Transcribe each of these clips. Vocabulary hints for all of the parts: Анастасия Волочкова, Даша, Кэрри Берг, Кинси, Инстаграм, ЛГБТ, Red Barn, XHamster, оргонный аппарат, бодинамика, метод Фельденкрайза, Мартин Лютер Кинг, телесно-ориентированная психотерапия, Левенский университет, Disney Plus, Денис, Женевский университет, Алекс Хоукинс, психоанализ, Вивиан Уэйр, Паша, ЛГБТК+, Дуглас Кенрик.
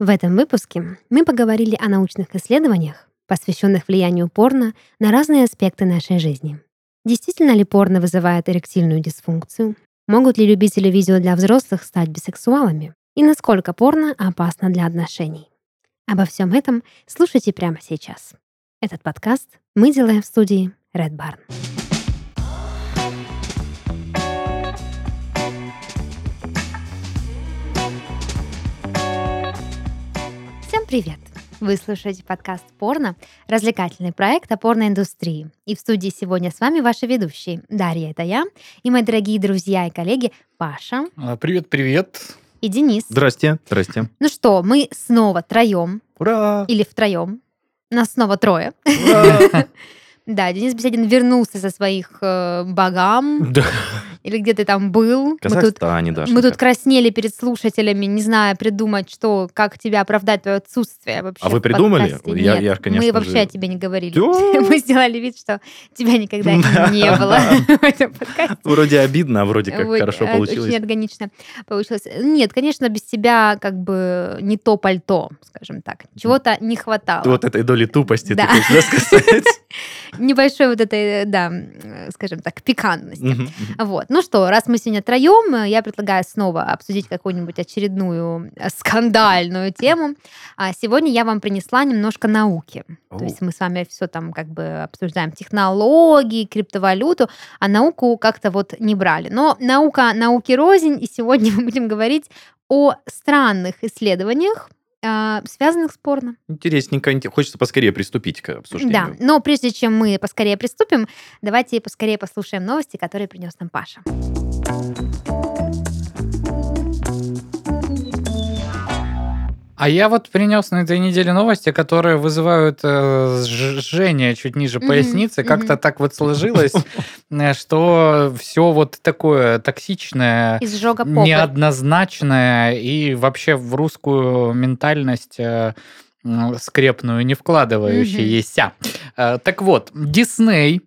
В этом выпуске мы поговорили о научных исследованиях, посвященных влиянию порно на разные аспекты нашей жизни. Действительно ли порно вызывает эректильную дисфункцию? Могут ли любители видео для взрослых стать бисексуалами? И насколько порно опасно для отношений? Обо всем этом слушайте прямо сейчас. Этот подкаст мы делаем в студии Red Barn. Всем привет! Вы слушаете подкаст «Порно» — развлекательный проект о порноиндустрии. И в студии сегодня с вами ваши ведущие. Дарья — это я, и мои дорогие друзья и коллеги Паша. Привет-привет. И Денис. Здрасте. Здрасте. Ну что, мы снова троем. Ура! Или втроем. Нас снова трое. Ура! Да, Денис Беседин вернулся со своих богам. Да. Или где ты там был. Казахстане, Даша. Мы тут краснели перед слушателями, не зная придумать, что, как тебя оправдать, твое отсутствие вообще. А вы придумали? Я, конечно, мы вообще о тебе не говорили. Мы сделали вид, что тебя никогда не было в этом подкасте. Вроде обидно, а вроде как хорошо получилось. Очень органично получилось. Нет, конечно, без тебя как бы не то пальто, скажем так. Чего-то не хватало. Вот этой доли тупости, ты хочешь сказать? Небольшой вот этой, да, скажем так, пикантности. Вот. Ну что, раз мы сегодня троем, я предлагаю снова обсудить какую-нибудь очередную скандальную тему. А сегодня я вам принесла немножко науки. То есть мы с вами все там как бы обсуждаем технологии, криптовалюту, а науку как-то вот не брали. Но наука науки рознь, и сегодня мы будем говорить о странных исследованиях, связанных с порно. Интересненько. Хочется поскорее приступить к обсуждению. Да, но прежде чем мы поскорее приступим, давайте поскорее послушаем новости, которые принес нам Паша. А я вот принес на этой неделе новости, которые вызывают жжение чуть ниже поясницы. Как-то так вот сложилось, что все вот такое токсичное, неоднозначное и вообще в русскую ментальность скрепную не вкладывающееся. Так вот, Disney,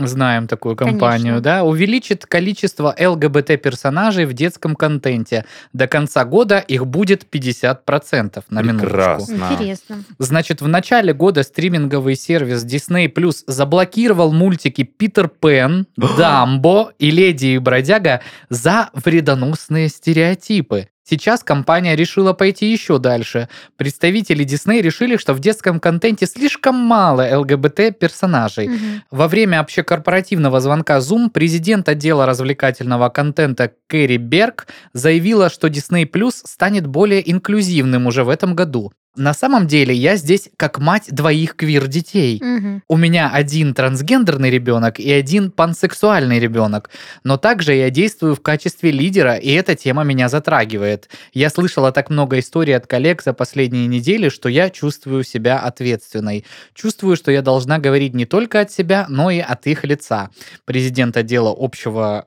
знаем такую компанию, да, увеличит количество ЛГБТ-персонажей в детском контенте. До конца года их будет 50%, на минуточку. Прекрасно. Интересно. Значит, в начале года стриминговый сервис Disney Plus заблокировал мультики «Питер Пен», «Дамбо» и «Леди и бродяга» за вредоносные стереотипы. Сейчас компания решила пойти еще дальше. Представители Disney решили, что в детском контенте слишком мало ЛГБТ-персонажей. Во время общекорпоративного звонка Zoom президент отдела развлекательного контента Кэрри Берг заявила, что Disney Plus станет более инклюзивным уже в этом году. На самом деле я здесь как мать двоих квир-детей. У меня один трансгендерный ребенок и один пансексуальный ребенок. Но также я действую в качестве лидера, и эта тема меня затрагивает. Я слышала так много историй от коллег за последние недели, что я чувствую себя ответственной. Чувствую, что я должна говорить не только от себя, но и от их лица. Президент отдела общего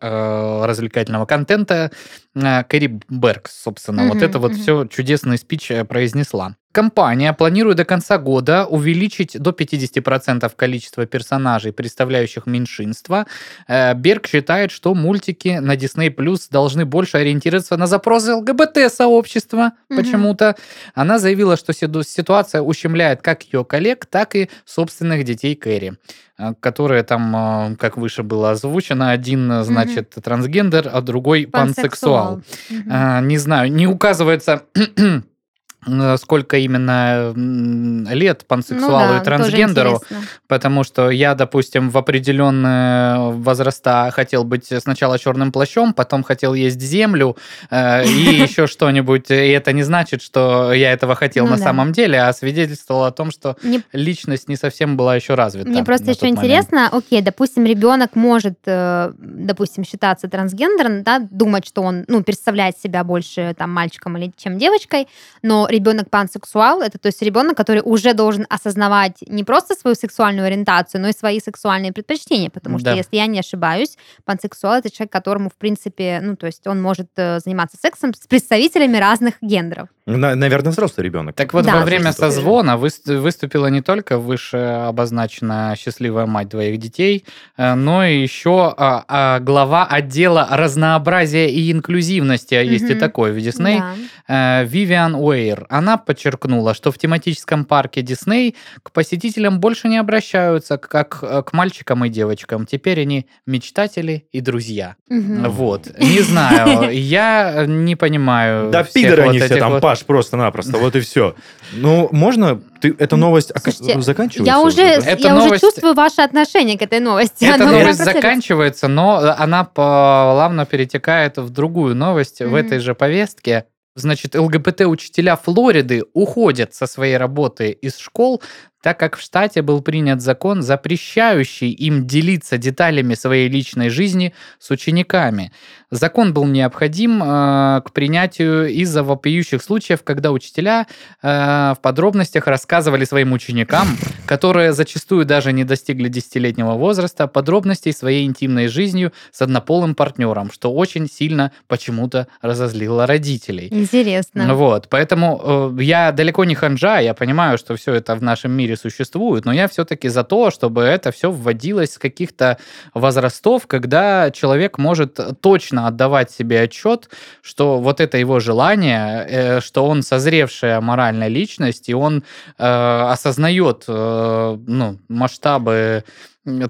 развлекательного контента Кэрри Берг, собственно, вот это вот все чудесный спич произнесла. Компания планирует до конца года увеличить до 50% количество персонажей, представляющих меньшинство. Берг считает, что мультики на Disney Plus должны больше ориентироваться на запросы ЛГБТ-сообщества почему-то. Она заявила, что ситуация ущемляет как ее коллег, так и собственных детей Кэрри, которые там, как выше было озвучено, один, значит, трансгендер, а другой пансексуал. Не знаю, не указывается... сколько именно лет пансексуалу и трансгендеру, потому что я, допустим, в определенные возраста хотел быть сначала черным плащом, потом хотел есть землю и еще что-нибудь. И это не значит, что я этого хотел на самом деле, а свидетельствовало о том, что личность не совсем была еще развита. Мне просто еще интересно, окей, допустим, ребенок может, допустим, считаться трансгендером, да, думать, что он, ну, представляет себя больше там мальчиком или чем девочкой, но ребенок пансексуал, это то есть ребенок, который уже должен осознавать не просто свою сексуальную ориентацию, но и свои сексуальные предпочтения, потому что, если я не ошибаюсь, пансексуал — это человек, которому, в принципе, ну, то есть он может заниматься сексом с представителями разных гендеров. Наверное, взрослый ребенок. Так вот, во время созвона выступила не только выше обозначена счастливая мать двоих детей, но и еще глава отдела разнообразия и инклюзивности, есть и такой в Disney, Вивиан Уэйр. Хоукинстер. Она подчеркнула, что в тематическом парке Disney к посетителям больше не обращаются как к мальчикам и девочкам. Теперь они мечтатели и друзья. Угу. Вот. Не знаю. Я не понимаю. Да пидоры они все там, Паш, просто-напросто. Вот и все. Ну, можно... Эта новость заканчивается? Я уже чувствую ваше отношение к этой новости. Эта новость заканчивается, но она плавно перетекает в другую новость в этой же повестке. Значит, ЛГБТ-учителя Флориды уходят со своей работы из школ, так как в штате был принят закон, запрещающий им делиться деталями своей личной жизни с учениками. Закон был необходим к принятию из-за вопиющих случаев, когда учителя в подробностях рассказывали своим ученикам, которые зачастую даже не достигли 10-летнего возраста, подробностей своей интимной жизни с однополым партнером, что очень сильно почему-то разозлило родителей. Интересно. Вот, поэтому я далеко не ханжа, я понимаю, что все это в нашем мире существуют, но я все-таки за то, чтобы это все вводилось с каких-то возрастов, когда человек может точно отдавать себе отчет, что вот это его желание, что он созревшая моральная личность, и он осознает масштабы,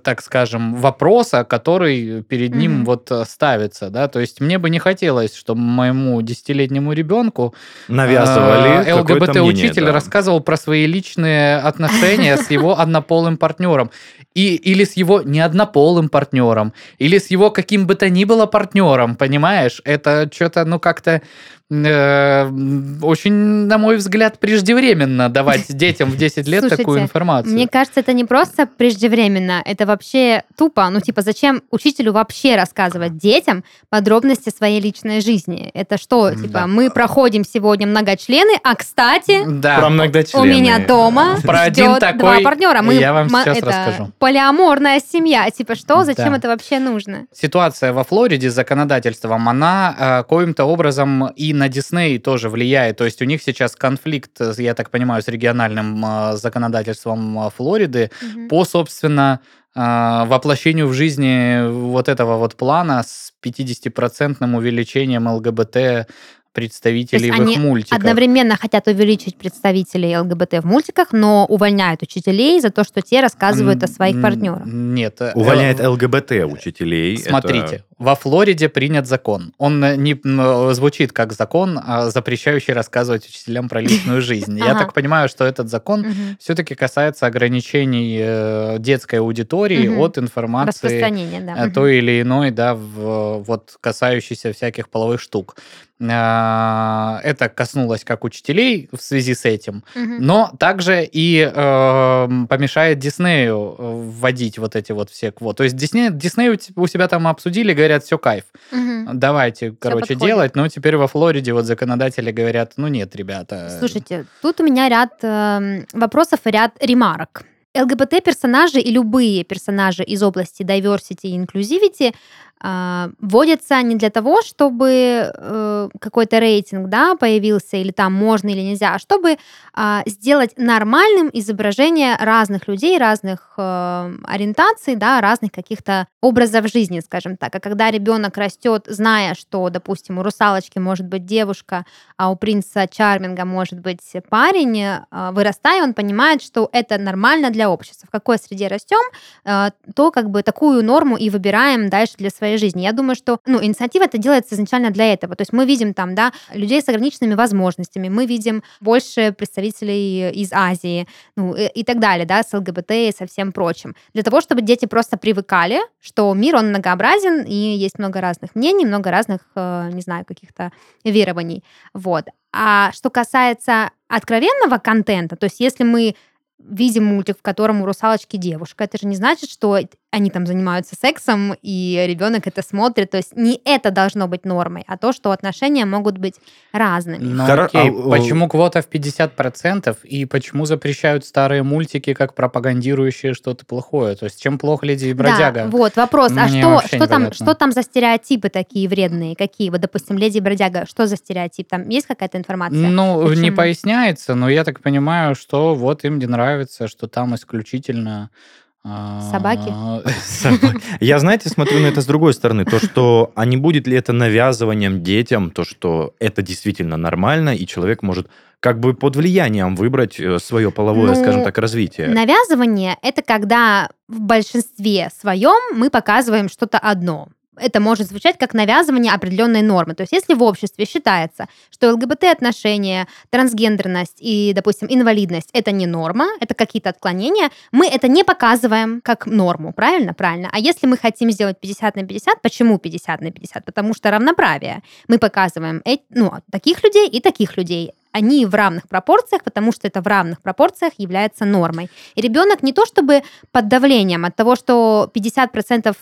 так скажем, вопроса, который перед ним вот ставится, да, то есть мне бы не хотелось, чтобы моему 10-летнему ребенку навязывали ЛГБТ-учитель рассказывал про свои личные отношения с его однополым партнером, или с его неоднополым партнером, или с его каким бы то ни было партнером, понимаешь, это что-то, как-то очень, на мой взгляд, преждевременно давать детям в 10 лет такую информацию. Мне кажется, это не просто преждевременно, это вообще тупо. Зачем учителю вообще рассказывать детям подробности своей личной жизни? Это что, мы проходим сегодня многочлены, а, кстати, у меня дома ждет два партнера. Я вам сейчас расскажу. Полиаморная семья. Зачем это вообще нужно? Ситуация во Флориде с законодательством, она каким-то образом и на Дисней тоже влияет. То есть у них сейчас конфликт, я так понимаю, с региональным законодательством Флориды по, собственно, воплощению в жизни вот этого вот плана с 50% увеличением ЛГБТ представителей в их мультиках. Одновременно хотят увеличить представителей ЛГБТ в мультиках, но увольняют учителей за то, что те рассказывают о своих партнерах. Нет. Увольняют ЛГБТ учителей. Смотрите, во Флориде принят закон. Он не звучит как закон, запрещающий рассказывать учителям про личную жизнь. Я так понимаю, что этот закон все-таки касается ограничений детской аудитории от информации той или иной, касающейся всяких половых штук. Это коснулось как учителей в связи с этим, но также и помешает Диснею вводить вот эти вот все квоты. То есть Дисней у себя там обсудили, говорят, все кайф, давайте, все подходит. Делать. Но теперь во Флориде законодатели говорят, нет, ребята. Слушайте, тут у меня ряд вопросов и ряд ремарок. ЛГБТ-персонажи и любые персонажи из области diversity и inclusivity вводятся не для того, чтобы какой-то рейтинг появился, или там можно или нельзя, а чтобы сделать нормальным изображение разных людей, разных ориентаций, разных каких-то образов жизни, скажем так. А когда ребенок растет, зная, что, допустим, у русалочки может быть девушка, а у принца Чарминга может быть парень, вырастая, он понимает, что это нормально для общества. В какой среде растем, то такую норму и выбираем дальше для своей жизни. Я думаю, что инициатива это делается изначально для этого. То есть мы видим там, людей с ограниченными возможностями, мы видим больше представителей из Азии, и так далее, с ЛГБТ и со всем прочим. Для того, чтобы дети просто привыкали, что мир, он многообразен, и есть много разных мнений, много разных, каких-то верований. Вот. А что касается откровенного контента, то есть если мы видим мультик, в котором у русалочки девушка, это же не значит, что они там занимаются сексом, и ребенок это смотрит. То есть не это должно быть нормой, а то, что отношения могут быть разными. Почему квота в 50%, и почему запрещают старые мультики, как пропагандирующие что-то плохое? То есть чем плох Леди и бродяга? Да, вот вопрос. Что там за стереотипы такие вредные? Какие? Допустим, Леди и бродяга, что за стереотип? Там есть какая-то информация? Не поясняется, но я так понимаю, что им не нравится, что там исключительно Собаки? Я, знаете, смотрю на это с другой стороны. То, что, а не будет ли это навязыванием детям, то, что это действительно нормально, и человек может как бы под влиянием выбрать свое половое, ну, скажем так, развитие. Навязывание – это когда в большинстве своем мы показываем что-то одно. Это может звучать как навязывание определенной нормы. То есть если в обществе считается, что ЛГБТ-отношения, трансгендерность и, допустим, инвалидность – это не норма, это какие-то отклонения, мы это не показываем как норму, правильно? Правильно. А если мы хотим сделать 50/50, почему 50/50? Потому что равноправие. Мы показываем таких людей и таких людей. Они в равных пропорциях, потому что это в равных пропорциях является нормой. И ребенок не то чтобы под давлением от того, что 50%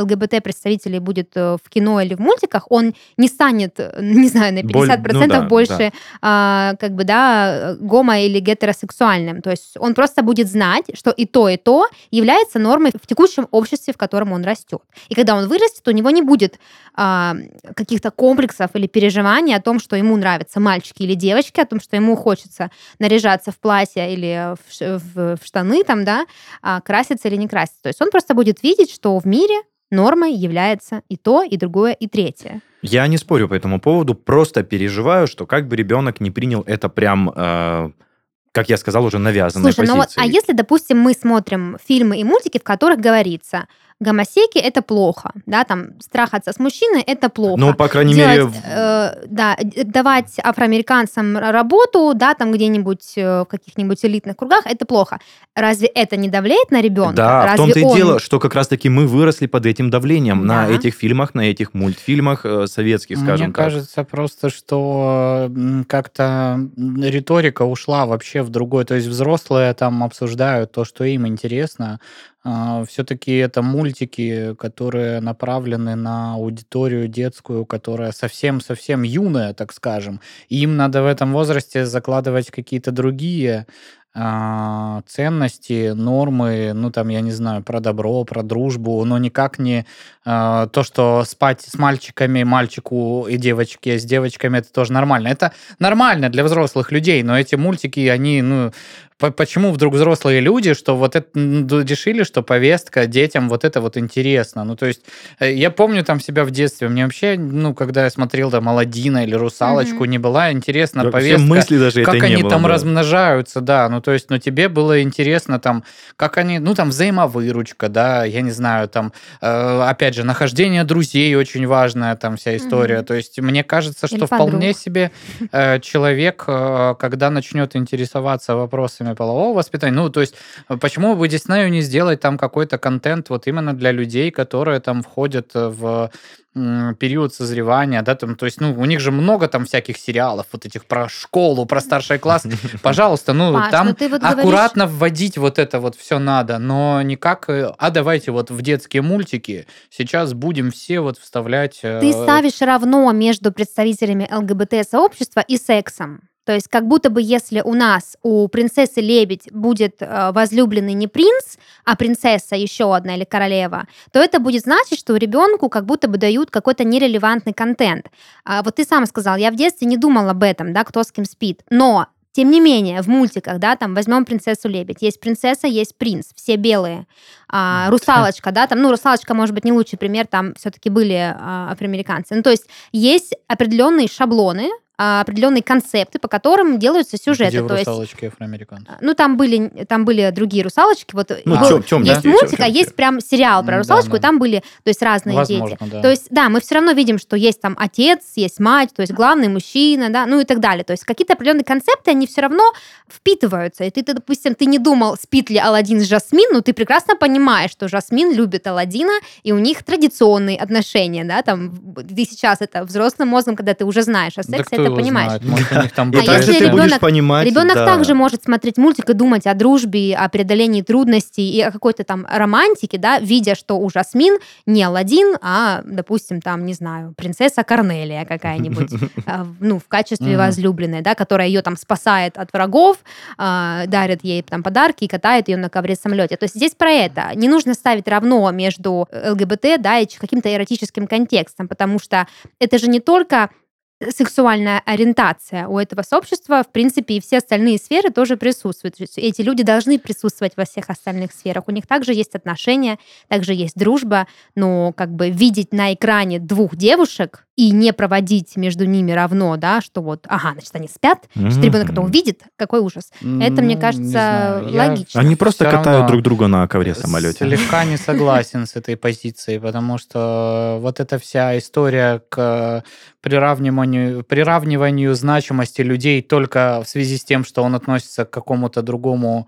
ЛГБТ-представителей будет в кино или в мультиках, он не станет, не знаю, на 50% больше гомо- или гетеросексуальным. То есть он просто будет знать, что и то является нормой в текущем обществе, в котором он растет. И когда он вырастет, у него не будет каких-то комплексов или переживаний о том, что ему нравятся мальчики или девочки, о том, что ему хочется наряжаться в платье или в штаны, там, да, краситься или не краситься. То есть он просто будет видеть, что в мире нормой является и то, и другое, и третье. Я не спорю по этому поводу, просто переживаю, что как бы ребенок не принял это прям... как я сказал, уже навязанной позиции. Слушай, а если, допустим, мы смотрим фильмы и мультики, в которых говорится, гомосеки – это плохо, да, там, страхаться с мужчиной – это плохо. Ну, по крайней мере... давать афроамериканцам работу, да, там где-нибудь в каких-нибудь элитных кругах – это плохо. Разве это не давляет на ребенка? Да, разве в том-то и дело, что как раз-таки мы выросли под этим давлением на этих фильмах, на этих мультфильмах советских, скажем так. Мне кажется просто, что как-то риторика ушла вообще в другой, то есть взрослые там обсуждают то, что им интересно. Все-таки это мультики, которые направлены на аудиторию детскую, которая совсем-совсем юная, так скажем. И им надо в этом возрасте закладывать какие-то другие ценности, нормы, ну там, я не знаю, про добро, про дружбу, но никак не то, что спать с мальчиками, мальчику и девочке с девочками, это тоже нормально. Это нормально для взрослых людей, но эти мультики, они, почему вдруг взрослые люди, что вот это решили, что повестка детям вот это вот интересно? Ну то есть я помню там себя в детстве, мне вообще, когда я смотрел там «Аладдина» или «Русалочку», не была интересна повестка, мысли даже как это они не было, там размножаются, да, ну то есть, тебе было интересно там, как они, там взаимовыручка, да, я не знаю, там, опять же, нахождение друзей очень важная там вся история. То есть мне кажется, что вполне себе человек, когда начнет интересоваться вопросами полового воспитания, то есть почему бы Disney не сделать там какой-то контент вот именно для людей, которые там входят в период созревания, да, там, то есть, у них же много там всяких сериалов, вот этих про школу, про старший класс. Пожалуйста, Паш, там вот аккуратно вводить вот это вот все надо, но никак, давайте вот в детские мультики сейчас будем все вот вставлять... Ты ставишь равно между представителями ЛГБТ-сообщества и сексом. То есть как будто бы если у нас, у принцессы Лебедь будет возлюбленный не принц, а принцесса еще одна или королева, то это будет значить, что ребенку как будто бы дают какой-то нерелевантный контент. Вот ты сам сказал, я в детстве не думала об этом, да, кто с кем спит, но... Тем не менее, в мультиках, да, там, возьмем «Принцессу Лебедь», есть принцесса, есть принц, все белые. «Русалочка», да, там, «Русалочка», может быть, не лучший пример, там все-таки были афроамериканцы. То есть есть определенные шаблоны, определенные концепты, по которым делаются сюжеты. Где то «Русалочки» есть, афроамериканцы? Там были другие «Русалочки». Вот есть мультик, а есть прям сериал про «Русалочку», и там были, то есть, разные дети. Да. То есть, да, мы все равно видим, что есть там отец, есть мать, то есть, главный мужчина, да, и так далее. То есть, какие-то определенные концепты, они все равно впитываются. И ты, допустим, не думал, спит ли Аладдин с Жасмин, но ты прекрасно понимаешь, что Жасмин любит Аладдина, и у них традиционные отношения, да, там, ты сейчас это взрослым мозгом, когда ты уже знаешь о сексе, ты понимаешь. Может, у них там будет. А если ты будешь понимать, ребенок также может смотреть мультик и думать о дружбе, о преодолении трудностей и о какой-то там романтике, да, видя, что у Жасмин не Аладдин, а, допустим, там, не знаю, принцесса Корнелия какая-нибудь, в качестве возлюбленной, да, которая ее там спасает от врагов, дарит ей там подарки и катает ее на ковре-самолете. То есть здесь про это. Не нужно ставить равно между ЛГБТ, да, и каким-то эротическим контекстом, потому что это же не только сексуальная ориентация у этого сообщества, в принципе, и все остальные сферы тоже присутствуют. Эти люди должны присутствовать во всех остальных сферах. У них также есть отношения, также есть дружба, но как бы видеть на экране двух девушек и не проводить между ними равно, да, что вот, ага, значит, они спят, значит, ребенок это увидит, какой ужас. Это, мне кажется, логично. Они просто катают друг друга на ковре в самолете. Слегка не согласен с этой позицией, потому что вот эта вся история к приравниванию значимости людей только в связи с тем, что он относится к какому-то другому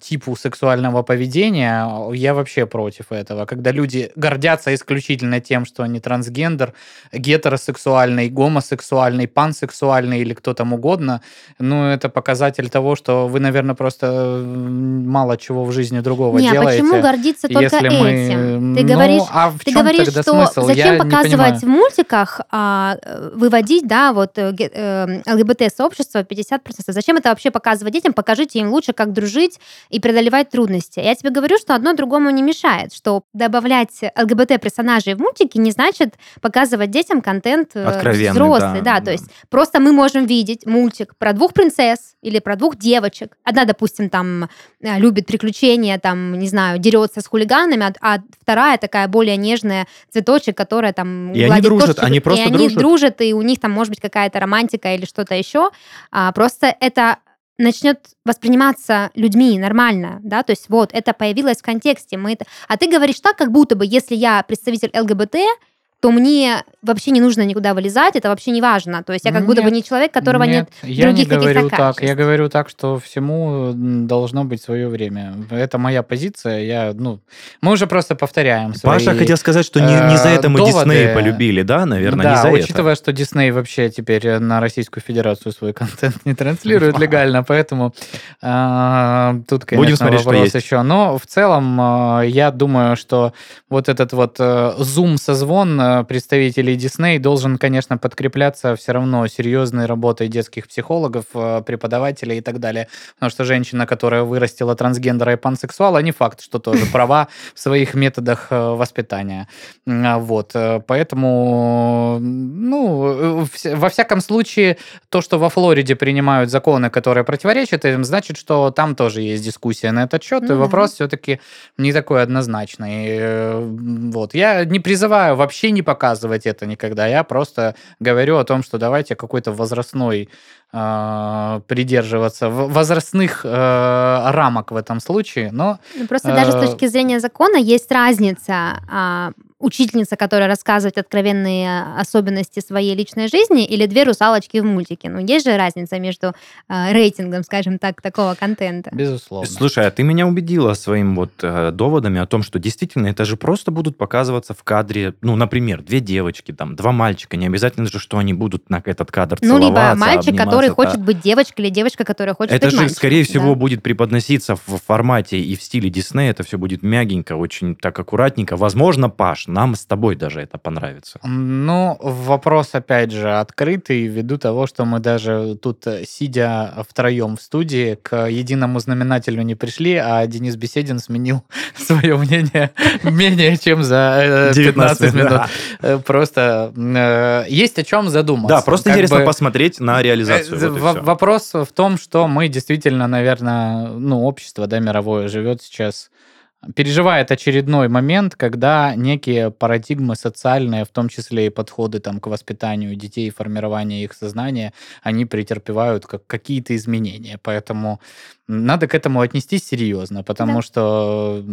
типу сексуального поведения, я вообще против этого. Когда люди гордятся исключительно тем, что они трансгендер, гетеросексуальный, гомосексуальный, пансексуальный или кто там угодно, ну, это показатель того, что вы, наверное, просто мало чего в жизни другого делаете. Почему гордиться только этим? Ты говоришь, а в чем тогда смысл? Зачем показывать в мультиках, выводить, да, вот ЛГБТ-сообщество 50%? Зачем это вообще показывать детям? Покажите им лучше, как дружить и преодолевать трудности. Я тебе говорю, что одно другому не мешает, что добавлять ЛГБТ-персонажей в мультики не значит показывать детям контент взрослый. Да. То есть просто мы можем видеть мультик про двух принцесс или про двух девочек. Одна, допустим, там любит приключения, там, не знаю, дерется с хулиганами, а вторая такая более нежная, цветочек, которая там гладит. И они дружат, кошечек, они просто дружат. И они дружат, и у них там может быть какая-то романтика или что-то еще. Просто это начнет восприниматься людьми нормально, да, то есть вот, это появилось в контексте, а ты говоришь так, как будто бы, если я представитель ЛГБТ, то мне вообще не нужно никуда вылезать, это вообще не важно. То есть я как будто бы не человек, которого нет других каких-то качеств. Я говорю так, что всему должно быть свое время. Это моя позиция. Мы уже просто повторяем свои доводы. Паша хотел сказать, что не за это мы Дисней полюбили, да, наверное, не за это. Да, учитывая, что Дисней вообще теперь на Российскую Федерацию свой контент не транслирует легально, поэтому тут, конечно, вопрос еще. Но в целом я думаю, что вот этот вот зум-созвон представителей Disney должен, конечно, подкрепляться все равно серьезной работой детских психологов, преподавателей и так далее. Потому что женщина, которая вырастила трансгендера и пансексуала, не факт, что тоже права в своих методах воспитания. Вот. Поэтому, во всяком случае, то, что во Флориде принимают законы, которые противоречат им, значит, что там тоже есть дискуссия на этот счет, и вопрос все-таки не такой однозначный. Вот. Я не призываю вообще не показывать это никогда. Я просто говорю о том, что давайте какой-то возрастной придерживаться возрастных рамок в этом случае, но... Просто даже с точки зрения закона есть разница. Учительница, которая рассказывает откровенные особенности своей личной жизни, или две русалочки в мультике. Есть же разница между рейтингом, скажем так, такого контента. Безусловно. Слушай, а ты меня убедила своим вот доводами о том, что действительно это же просто будут показываться в кадре, например, две девочки, там, два мальчика. Не обязательно же, что они будут на этот кадр целоваться, либо мальчик, который хочет быть девочкой, или девочка, которая хочет быть мальчиком. Это же, скорее всего, будет преподноситься в формате и в стиле Диснея. Это все будет мягенько, очень так аккуратненько. Возможно, Паш, нам с тобой даже это понравится. Вопрос, опять же, открытый, ввиду того, что мы даже тут, сидя втроем в студии, к единому знаменателю не пришли, а Денис Беседин сменил свое мнение менее чем за 15 минут. Просто есть о чем задуматься. Да, просто интересно посмотреть на реализацию. Вопрос в том, что мы действительно, наверное, общество, да, мировое живет сейчас, переживает очередной момент, когда некие парадигмы социальные, в том числе и подходы к воспитанию детей, формированию их сознания, они претерпевают какие-то изменения. Поэтому надо к этому отнестись серьезно, потому что...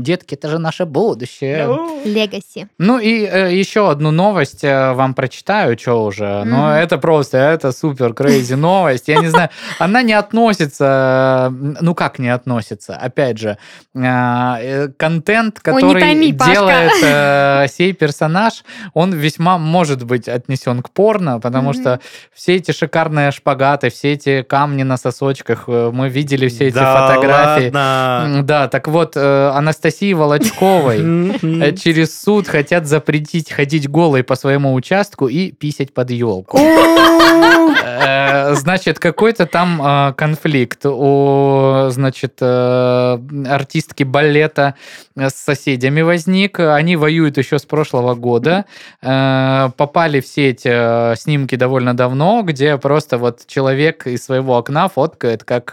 Детки, это же наше будущее. Легаси. Еще одну новость вам прочитаю, что уже. Это просто, супер крейзи новость. Я не знаю, она не относится, как не относится? Опять же, контент, который делает сей персонаж, он весьма может быть отнесен к порно, потому что все эти шикарные шпагаты, все эти камни на сосочках, мы видели все эти фотографии. Да, так вот, Анастасия Анастасии Волочковой через суд хотят запретить ходить голой по своему участку и писать под елку. Значит, какой-то там конфликт у, значит, артистки балета с соседями возник. Они воюют еще с прошлого года. Попали в сеть снимки довольно давно, где просто вот человек из своего окна фоткает, как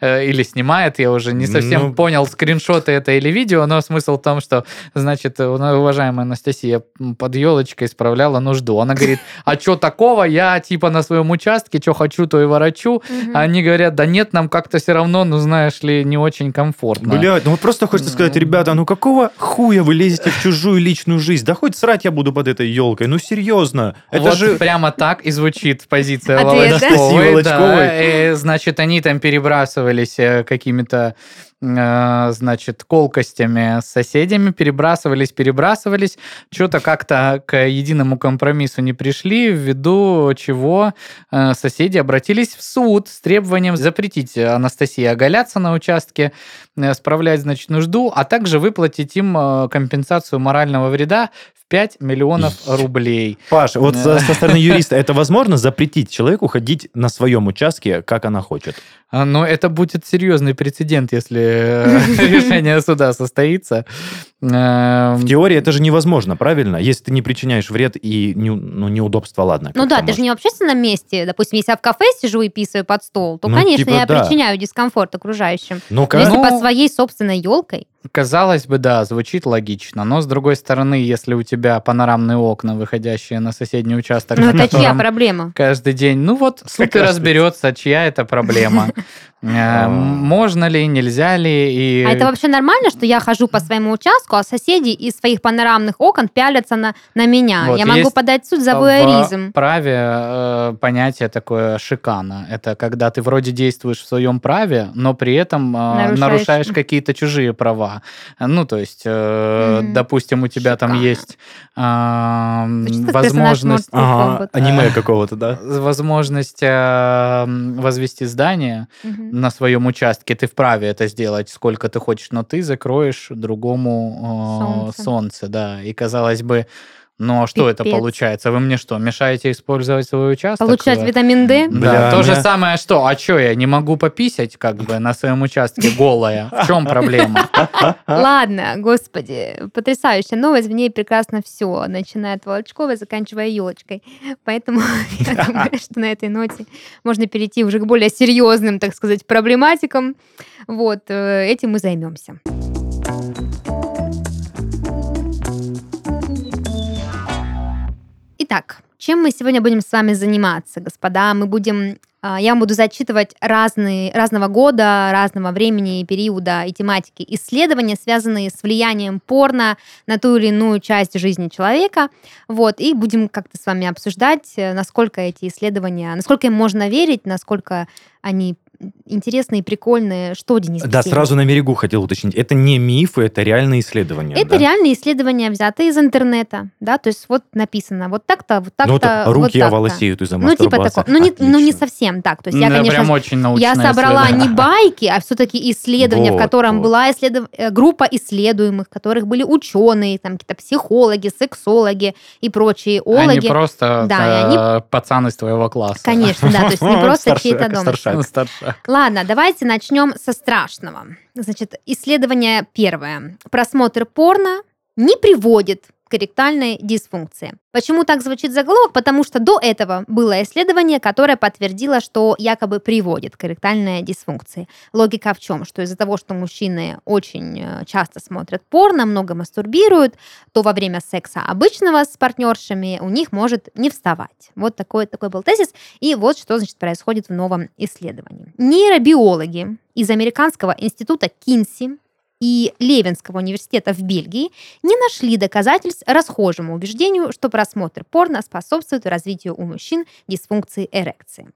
или снимает, я уже не совсем понял, скриншоты это или видео, но смысл в том, что, значит, уважаемая Анастасия под елочкой исправляла нужду. Она говорит, а что такого? Я типа на своем участке, что хочу, то и ворочу. Угу. Они говорят, да нет, нам как-то все равно, ну, знаешь ли, не очень комфортно. Блядь, ну вот просто хочется сказать, ребята, ну какого хуя вы лезете в чужую личную жизнь? Да хоть срать я буду под этой елкой, ну серьезно. Это вот же... прямо так и звучит позиция Волочковой. Да, и, значит, они там перебрасывались какими-то, значит, колкостями с соседями, перебрасывались, что-то как-то к единому компромиссу не пришли, ввиду чего соседи обратились в суд с требованием запретить Анастасии оголяться на участке, справлять, значит, нужду, а также выплатить им компенсацию морального вреда в 5 миллионов рублей. Паш, вот со стороны юриста, это возможно запретить человеку ходить на своем участке, как она хочет? Но это будет серьезный прецедент, если решение суда состоится. В теории это же невозможно, правильно? Если ты не причиняешь вред и неудобства, ладно. Ну да, ты же не в общественном месте. Допустим, если я в кафе сижу и писаю под стол, то, конечно, я причиняю дискомфорт окружающим. Если под своей собственной елкой. Казалось бы, да, звучит логично, но, с другой стороны, если у тебя панорамные окна, выходящие на соседний участок... Ну, это чья проблема? Каждый день. Ну, вот суд и разберется, чья это проблема. Можно ли, нельзя ли. А это вообще нормально, что я хожу по своему участку, а соседи из своих панорамных окон пялятся на меня? Я могу подать в суд за вуайеризм. В праве понятие такое шикана. Это когда ты вроде действуешь в своем праве, но при этом нарушаешь какие-то чужие права. Ну, то есть, допустим, у тебя там есть возможность... аниме какого-то, да? Возможность возвести здание на своем участке. Ты вправе это сделать, сколько ты хочешь, но ты закроешь другому солнце, да. И, казалось бы, ну, а что это получается? Вы мне что, мешаете использовать свой участок? Получать витамин D? Да, то же самое, что? А что, я не могу пописать, как бы, на своем участке голая? В чем проблема? Ладно, господи, потрясающая новость, в ней прекрасно все, начиная от Волочковой, заканчивая елочкой. Поэтому я думаю, что на этой ноте можно перейти уже к более серьезным, так сказать, проблематикам. Вот, этим мы займемся. Итак, чем мы сегодня будем с вами заниматься, господа? Я вам буду зачитывать разного года, разного времени, периода и тематики исследования, связанные с влиянием порно на ту или иную часть жизни человека. Вот, и будем как-то с вами обсуждать, насколько эти исследования, насколько им можно верить, насколько они интересные, прикольные. Что, Денис? Да, сразу на берегу хотел уточнить. Это не мифы, это реальные исследования. Это реальные исследования, взятые из интернета. Да, то есть вот написано, вот так-то, вот так-то, вот так-то. Руки оволосеют из-за мастурбации. Ну, не совсем так. То есть я, конечно, я собрала не байки, а все-таки исследования, в котором была группа исследуемых, в которых были ученые, там какие-то психологи, сексологи и прочие ологи. Они просто пацаны из твоего класса. Конечно, да, то есть не просто чей-то дом. Ладно, давайте начнем со страшного. Значит, исследование первое. Просмотр порно не приводит к эректальной дисфункции. Почему так звучит заголовок? Потому что до этого было исследование, которое подтвердило, что якобы приводит к эректальной дисфункции. Логика в чем? Что из-за того, что мужчины очень часто смотрят порно, много мастурбируют, то во время секса обычного с партнершами у них может не вставать. Вот такой был тезис. И вот что, значит, происходит в новом исследовании. Нейробиологи из американского института Кинси и Левенского университета в Бельгии не нашли доказательств расхожему убеждению, что просмотр порно способствует развитию у мужчин дисфункции эрекции.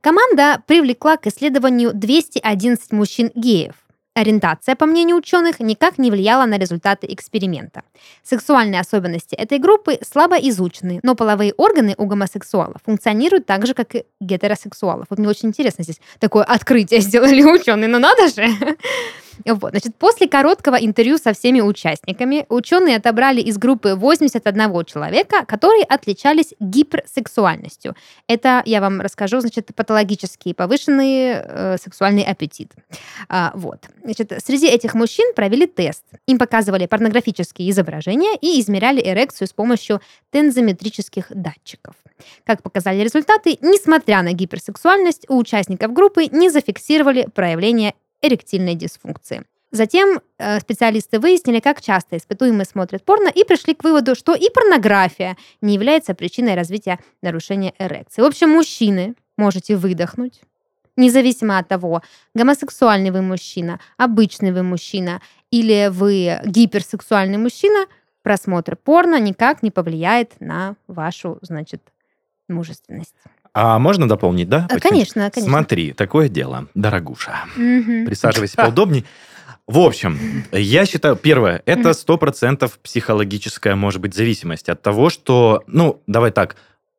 Команда привлекла к исследованию 211 мужчин-геев. Ориентация, по мнению ученых, никак не влияла на результаты эксперимента. Сексуальные особенности этой группы слабо изучены, но половые органы у гомосексуалов функционируют так же, как и гетеросексуалов. Вот мне очень интересно, здесь такое открытие сделали ученые, но надо же. Вот, значит, после короткого интервью со всеми участниками ученые отобрали из группы 81 человека, которые отличались гиперсексуальностью. Это, я вам расскажу, значит, патологический повышенный сексуальный аппетит. Вот. Значит, среди этих мужчин провели тест. Им показывали порнографические изображения и измеряли эрекцию с помощью тензометрических датчиков. Как показали результаты, несмотря на гиперсексуальность, у участников группы не зафиксировали проявление эректильной дисфункции. Затем специалисты выяснили, как часто испытуемые смотрят порно, и пришли к выводу, что и порнография не является причиной развития нарушения эрекции. В общем, мужчины, можете выдохнуть, независимо от того, гомосексуальный вы мужчина, обычный вы мужчина или вы гиперсексуальный мужчина, просмотр порно никак не повлияет на вашу, значит, мужественность. А можно дополнить, да? Конечно, конечно. Смотри, такое дело, дорогуша. Угу. Присаживайся поудобнее. В общем, я считаю, первое, это 100% психологическая, может быть, зависимость от того, что, ну, давай так,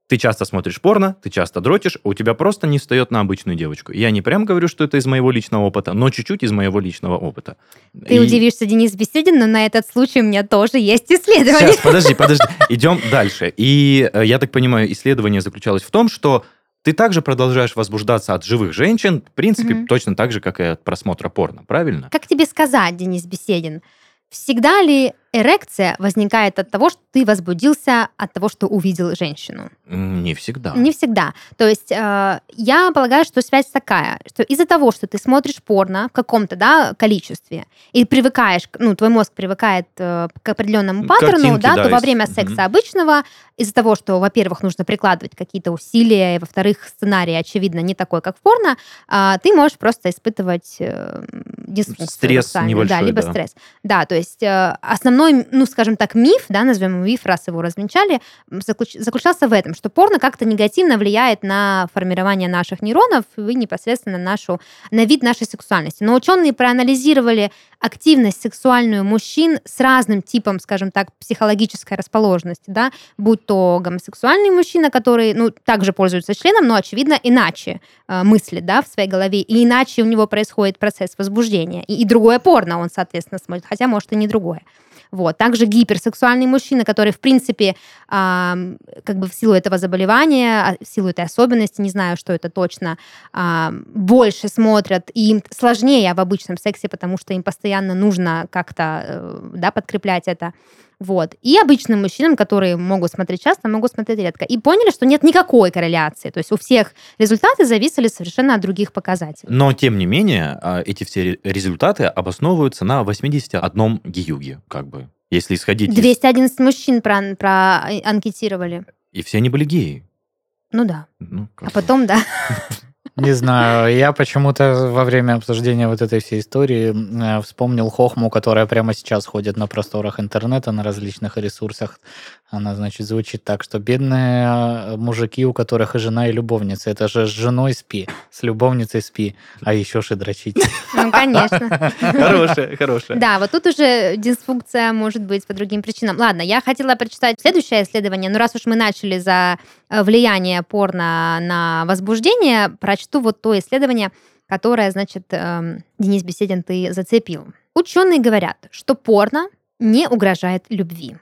ты часто смотришь порно, ты часто дротишь, у тебя просто не встает на обычную девочку. Я не прям говорю, что это из моего личного опыта, но чуть-чуть из моего личного опыта. Ты удивишься, Денис Беседин, но на этот случай у меня тоже есть исследование. Сейчас, подожди, идем дальше. И, я так понимаю, исследование заключалось в том, что ты также продолжаешь возбуждаться от живых женщин, в принципе, точно так же, как и от просмотра порно, правильно? Как тебе сказать, Денис Беседин, всегда ли эрекция возникает от того, что ты возбудился от того, что увидел женщину? Не всегда. Не всегда. То есть я полагаю, что связь такая, что из-за того, что ты смотришь порно в каком-то, да, количестве и привыкаешь, ну, твой мозг привыкает к определенному паттерну, картинки, да, то во время секса обычного, из-за того, что, во-первых, нужно прикладывать какие-то усилия, и, во-вторых, сценарий, очевидно, не такой, как в порно, ты можешь просто испытывать дисфункцию. Стресс небольшой, да. Либо стресс. Да, то есть основной, ну, скажем так, миф, да, назовем его миф, раз его развенчали, заключался в этом, что порно как-то негативно влияет на формирование наших нейронов и непосредственно на вид нашей сексуальности. Но ученые проанализировали активность сексуальную мужчин с разным типом, скажем так, психологической расположенности, да, будь то гомосексуальный мужчина, который, ну, также пользуется членом, но, очевидно, иначе мыслит, да, в своей голове, и иначе у него происходит процесс возбуждения. И другое порно он, соответственно, смотрит, хотя, может, и не другое. Вот. Также гиперсексуальный мужчина, который, в принципе, как бы в силу этого заболевания, в силу этой особенности, не знаю, что это точно, больше смотрят, и им сложнее в обычном сексе, потому что им постоянно нужно как-то, да, подкреплять это. Вот. И обычным мужчинам, которые могут смотреть часто, могут смотреть редко. И поняли, что нет никакой корреляции. То есть у всех результаты зависели совершенно от других показателей. Но, тем не менее, эти все результаты обосновываются на 81 геюге, как бы, если исходить... 211 мужчин проанкетировали. И все они были геи. Ну да. Ну, а потом, да. Не знаю, я почему-то во время обсуждения вот этой всей истории вспомнил хохму, которая прямо сейчас ходит на просторах интернета, на различных ресурсах. Она, значит, звучит так, что бедные мужики, у которых и жена, и любовница. Это же с женой спи, с любовницей спи, а еще шедрочить. Ну, конечно. Хорошая, хорошая. Да, вот тут уже дисфункция может быть по другим причинам. Ладно, я хотела прочитать следующее исследование, но раз уж мы начали за влияние порно на возбуждение, прочту вот то исследование, которое, значит, Денис Беседин, ты зацепил. Ученые говорят, что порно не угрожает любви.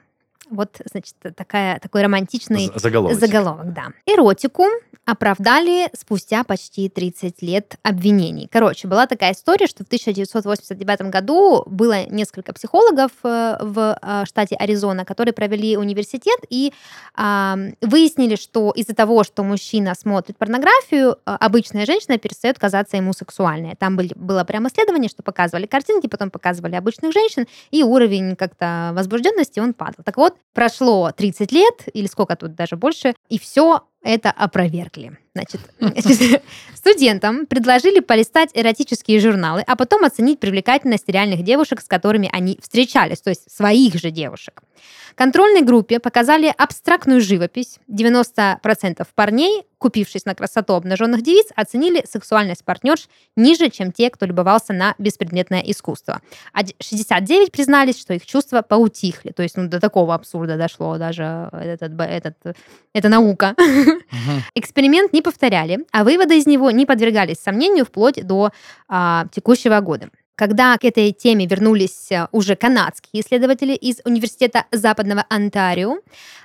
Вот, значит, такой романтичный заголовок, да. Эротику оправдали спустя почти 30 лет обвинений. Короче, была такая история, что в 1989 году было несколько психологов в штате Аризона, которые провели университет и выяснили, что из-за того, что мужчина смотрит порнографию, обычная женщина перестает казаться ему сексуальной. Там было прямо исследование, что показывали картинки, потом показывали обычных женщин, и уровень как-то возбужденности, он падал. Так вот, прошло 30 лет, или сколько тут, даже больше, и все это опровергли. Значит, студентам предложили полистать эротические журналы, а потом оценить привлекательность реальных девушек, с которыми они встречались, то есть своих же девушек. Контрольной группе показали абстрактную живопись. 90% парней, купившись на красоту обнаженных девиц, оценили сексуальность партнерш ниже, чем те, кто любовался на беспредметное искусство. А 69% признались, что их чувства поутихли. То есть, ну, до такого абсурда дошло даже эта наука. Эксперимент не повторяли, а выводы из него не подвергались сомнению вплоть до текущего года. Когда к этой теме вернулись уже канадские исследователи из Университета Западного Онтарио,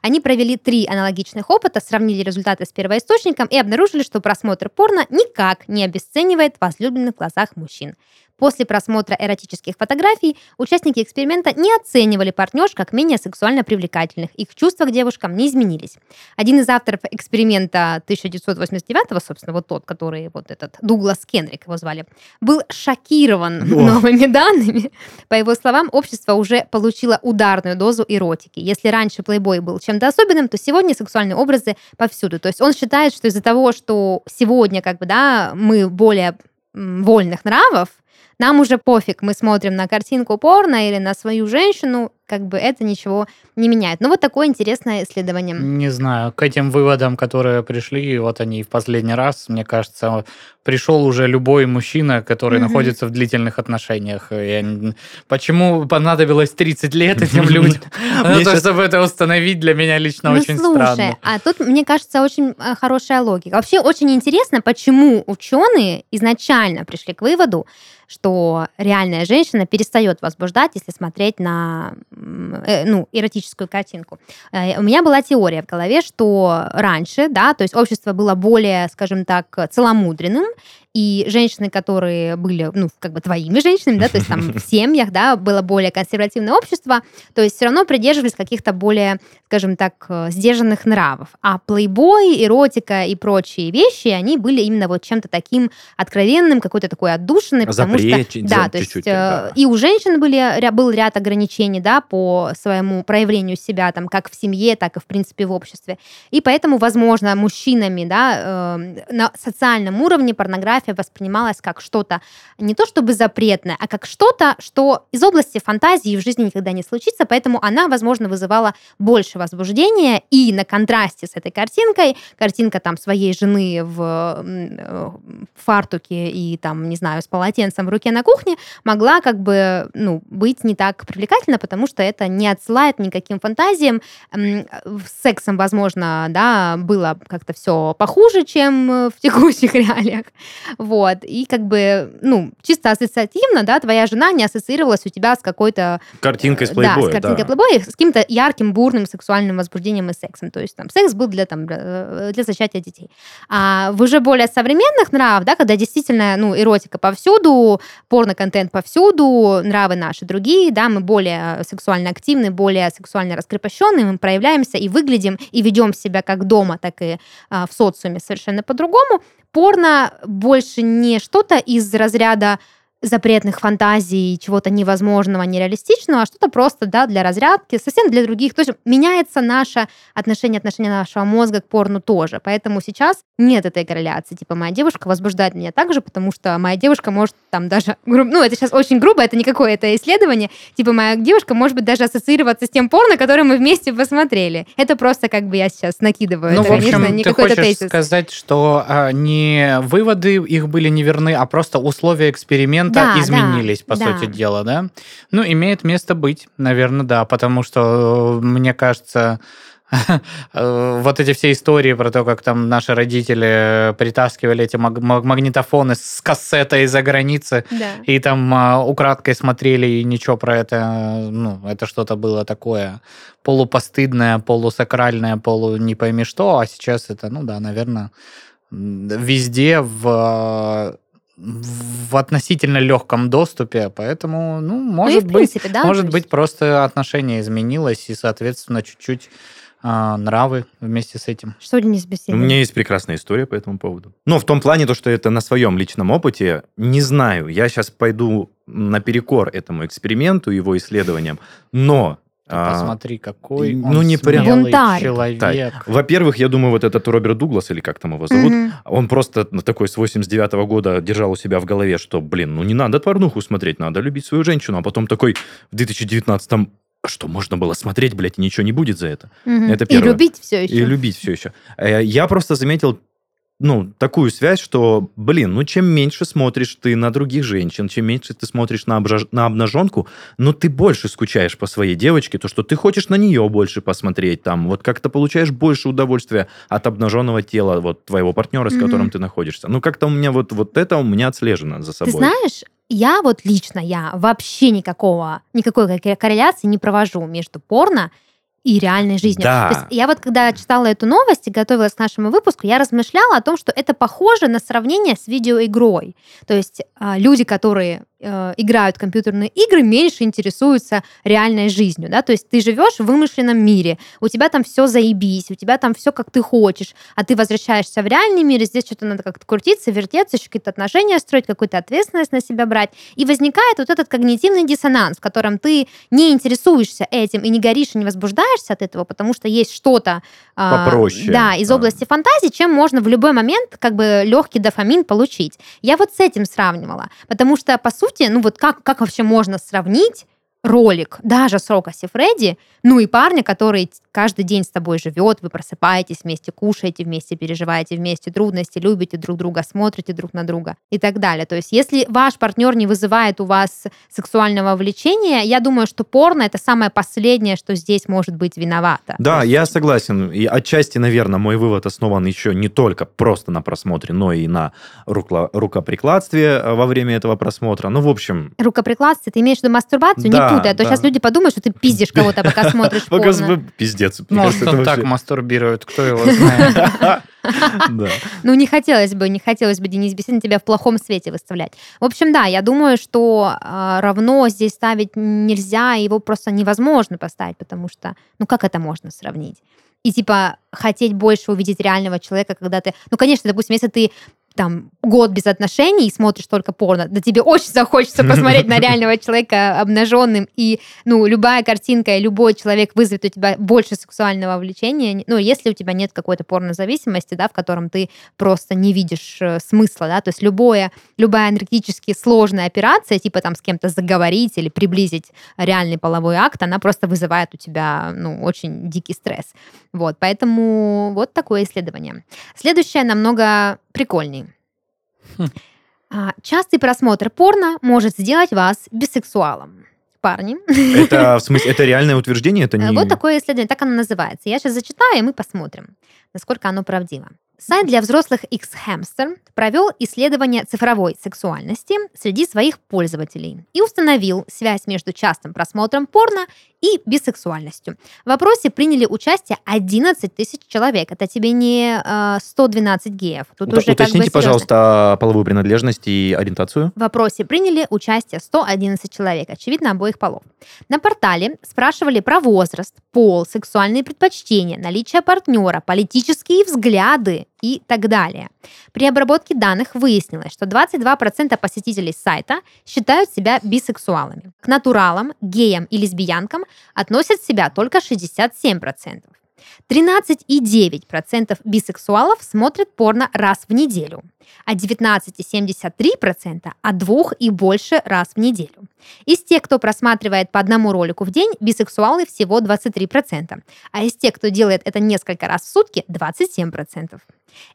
они провели 3 аналогичных опыта, сравнили результаты с первоисточником и обнаружили, что просмотр порно никак не обесценивает возлюбленных в глазах мужчин. После просмотра эротических фотографий участники эксперимента не оценивали партнерш как менее сексуально привлекательных. Их чувства к девушкам не изменились. Один из авторов эксперимента 1989-го, собственно, вот тот, который вот этот Дуглас Кенрик его звали, был шокирован новыми данными. По его словам, общество уже получило ударную дозу эротики. Если раньше плейбой был чем-то особенным, то сегодня сексуальные образы повсюду. То есть он считает, что из-за того, что сегодня как бы, да, мы более вольных нравов, нам уже пофиг, мы смотрим на картинку порно или на свою женщину, как бы это ничего не меняет. Ну, вот такое интересное исследование. Не знаю, к этим выводам, которые пришли, вот они в последний раз, мне кажется, пришел уже любой мужчина, который находится в длительных отношениях. Почему понадобилось 30 лет этим людям? Чтобы это установить, для меня лично очень странно. Слушай, а тут, мне кажется, очень хорошая логика. Вообще, очень интересно, почему ученые изначально пришли к выводу, что реальная женщина перестает возбуждать, если смотреть на эротическую картинку. У меня была теория в голове, что раньше, да, то есть общество было более, скажем так, целомудренным, и женщины, которые были, ну, как бы твоими женщинами, да, то есть там в семьях, да, было более консервативное общество, то есть все равно придерживались каких-то более, скажем так, сдержанных нравов. А плейбой, эротика и прочие вещи, они были именно вот чем-то таким откровенным, какой-то такой отдушенной, потому что... Да, то есть и у женщин был ряд ограничений, да, по своему проявлению себя, там, как в семье, так и, в принципе, в обществе. И поэтому, возможно, мужчинами, да, на социальном уровне порнография воспринималась как что-то не то чтобы запретное, а как что-то, что из области фантазии в жизни никогда не случится, поэтому она, возможно, вызывала больше возбуждения, и на контрасте с этой картинкой, картинка там своей жены в фартуке и там, не знаю, с полотенцем в руке на кухне, могла как бы, ну, быть не так привлекательна, потому что это не отсылает никаким фантазиям. С сексом, возможно, да, было как-то все похуже, чем в текущих реалиях. Вот, и как бы, ну, чисто ассоциативно, да, твоя жена не ассоциировалась у тебя с какой-то... Картинкой с плейбоя. Да, с картинкой плейбоя, с каким-то ярким, бурным сексуальным возбуждением и сексом. То есть там секс был для зачатия детей. А в уже более современных нравах, да, когда действительно, ну, эротика повсюду, порно-контент повсюду, нравы наши другие, да, мы более сексуально активны, более сексуально раскрепощенные, мы проявляемся и выглядим, и ведем себя как дома, так и в социуме совершенно по-другому. Порно больше не что-то из разряда запретных фантазий, чего-то невозможного, нереалистичного, а что-то просто, да, для разрядки, совсем для других. То есть меняется наше отношение нашего мозга к порну тоже. Поэтому сейчас нет этой корреляции. Типа, моя девушка возбуждает меня также, потому что моя девушка может там даже... Ну, это сейчас очень грубо, это не какое-то исследование. Типа, моя девушка может быть даже ассоциироваться с тем порно, которое мы вместе посмотрели. Это просто как бы я сейчас накидываю. Ну, это, в общем, конечно, не ты хочешь тезис. Сказать, что не выводы их были неверны, а просто условия эксперимента изменились, по сути дела, да? Ну, имеет место быть, наверное, да, потому что, мне кажется, вот эти все истории про то, как там наши родители притаскивали эти магнитофоны с кассетой за границы, и там украдкой смотрели, и ничего про это, ну, это что-то было такое полупостыдное, полусакральное, полу не пойми что, а сейчас это, ну да, наверное, везде в относительно легком доступе, поэтому, ну, может, ну, принципе, быть, да, может быть, просто отношение изменилось, и, соответственно, чуть-чуть нравы вместе с этим. Что не сбесили? У меня есть прекрасная история по этому поводу. Но в том плане, то, что это на своем личном опыте, не знаю, я сейчас пойду наперекор этому эксперименту, его исследованиям, но... Посмотри, какой он не смелый человек. Так, во-первых, я думаю, вот этот Роберт Дуглас, или как там его зовут, он просто такой с 89-го года держал у себя в голове, что, блин, ну не надо порнуху смотреть, надо любить свою женщину. А потом такой в 2019-м, что можно было смотреть, блядь, и ничего не будет за это. Это первое. И любить все еще. Я просто заметил, ну, такую связь, что, блин, ну, чем меньше смотришь ты на других женщин, чем меньше ты смотришь на обнаженку, но ты больше скучаешь по своей девочке, то, что ты хочешь на нее больше посмотреть, там, вот как-то получаешь больше удовольствия от обнаженного тела вот твоего партнера, с которым ты находишься. Ну, как-то у меня вот это у меня отслежено за собой. Ты знаешь, Я вот лично, я вообще никакой корреляции не провожу между порно и реальной жизнью. Да. То есть я вот когда читала эту новость и готовилась к нашему выпуску, я размышляла о том, что это похоже на сравнение с видеоигрой. То есть люди, которые играют в компьютерные игры, меньше интересуются реальной жизнью. Да? То есть ты живешь в вымышленном мире, у тебя там все заебись, у тебя там все как ты хочешь, а ты возвращаешься в реальный мир, и здесь что-то надо как-то крутиться, вертеться, какие-то отношения строить, какую-то ответственность на себя брать. И возникает вот этот когнитивный диссонанс, в котором ты не интересуешься этим и не горишь, и не возбуждаешься от этого, потому что есть что-то попроще, да, из области фантазии, чем можно в любой момент как бы легкий дофамин получить. Я вот с этим сравнивала, потому что, по сути, ну вот как вообще можно сравнить ролик даже с Рокко и Фредди, ну и парня, который каждый день с тобой живет, вы просыпаетесь вместе, кушаете вместе, переживаете вместе трудности, любите друг друга, смотрите друг на друга и так далее. То есть если ваш партнер не вызывает у вас сексуального влечения, я думаю, что порно — это самое последнее, что здесь может быть виновато. Да, я согласен. И отчасти, наверное, мой вывод основан еще не только просто на просмотре, но и на рукоприкладстве во время этого просмотра. Ну, в общем... Рукоприкладстве? Ты имеешь в виду мастурбацию? Да. А то сейчас люди подумают, что ты пиздишь кого-то, пока смотришь порно. Пиздец. Может, он так мастурбирует, кто его знает. Ну, не хотелось бы, Денис, бессильно тебя в плохом свете выставлять. В общем, да, я думаю, что равно здесь ставить нельзя, его просто невозможно поставить, потому что, ну, как это можно сравнить? И, типа, хотеть больше увидеть реального человека, когда ты... Ну, конечно, допустим, если ты там год без отношений и смотришь только порно, да тебе очень захочется посмотреть на реального человека обнаженным, и, ну, любая картинка и любой человек вызовет у тебя больше сексуального влечения, ну, если у тебя нет какой-то порнозависимости, да, в котором ты просто не видишь смысла, да, то есть любая энергетически сложная операция, типа там с кем-то заговорить или приблизить реальный половой акт, она просто вызывает у тебя, ну, очень дикий стресс. Вот, поэтому вот такое исследование. Следующее намного прикольнее. Частый просмотр порно может сделать вас бисексуалом. Парни. Это, в смысле, это реальное утверждение? Это не... Вот такое исследование, так оно называется. Я сейчас зачитаю, и мы посмотрим, насколько оно правдиво. Сайт для взрослых XHamster провел исследование цифровой сексуальности среди своих пользователей и установил связь между частым просмотром порно и бисексуальностью. В опросе приняли участие 11 тысяч человек. Это тебе не 112 геев. Тут уже уточните, как бы, пожалуйста, половую принадлежность и ориентацию. В опросе приняли участие 111 человек, очевидно, обоих полов. На портале спрашивали про возраст, пол, сексуальные предпочтения, наличие партнера, политические взгляды и так далее. При обработке данных выяснилось, что 22% посетителей сайта считают себя бисексуалами. К натуралам, геям и лесбиянкам относят себя только 67%. 13,9% бисексуалов смотрят порно раз в неделю, а 19,73% от 2 и больше раз в неделю. Из тех, кто просматривает по одному ролику в день, бисексуалы всего 23%, а из тех, кто делает это несколько раз в сутки, 27%.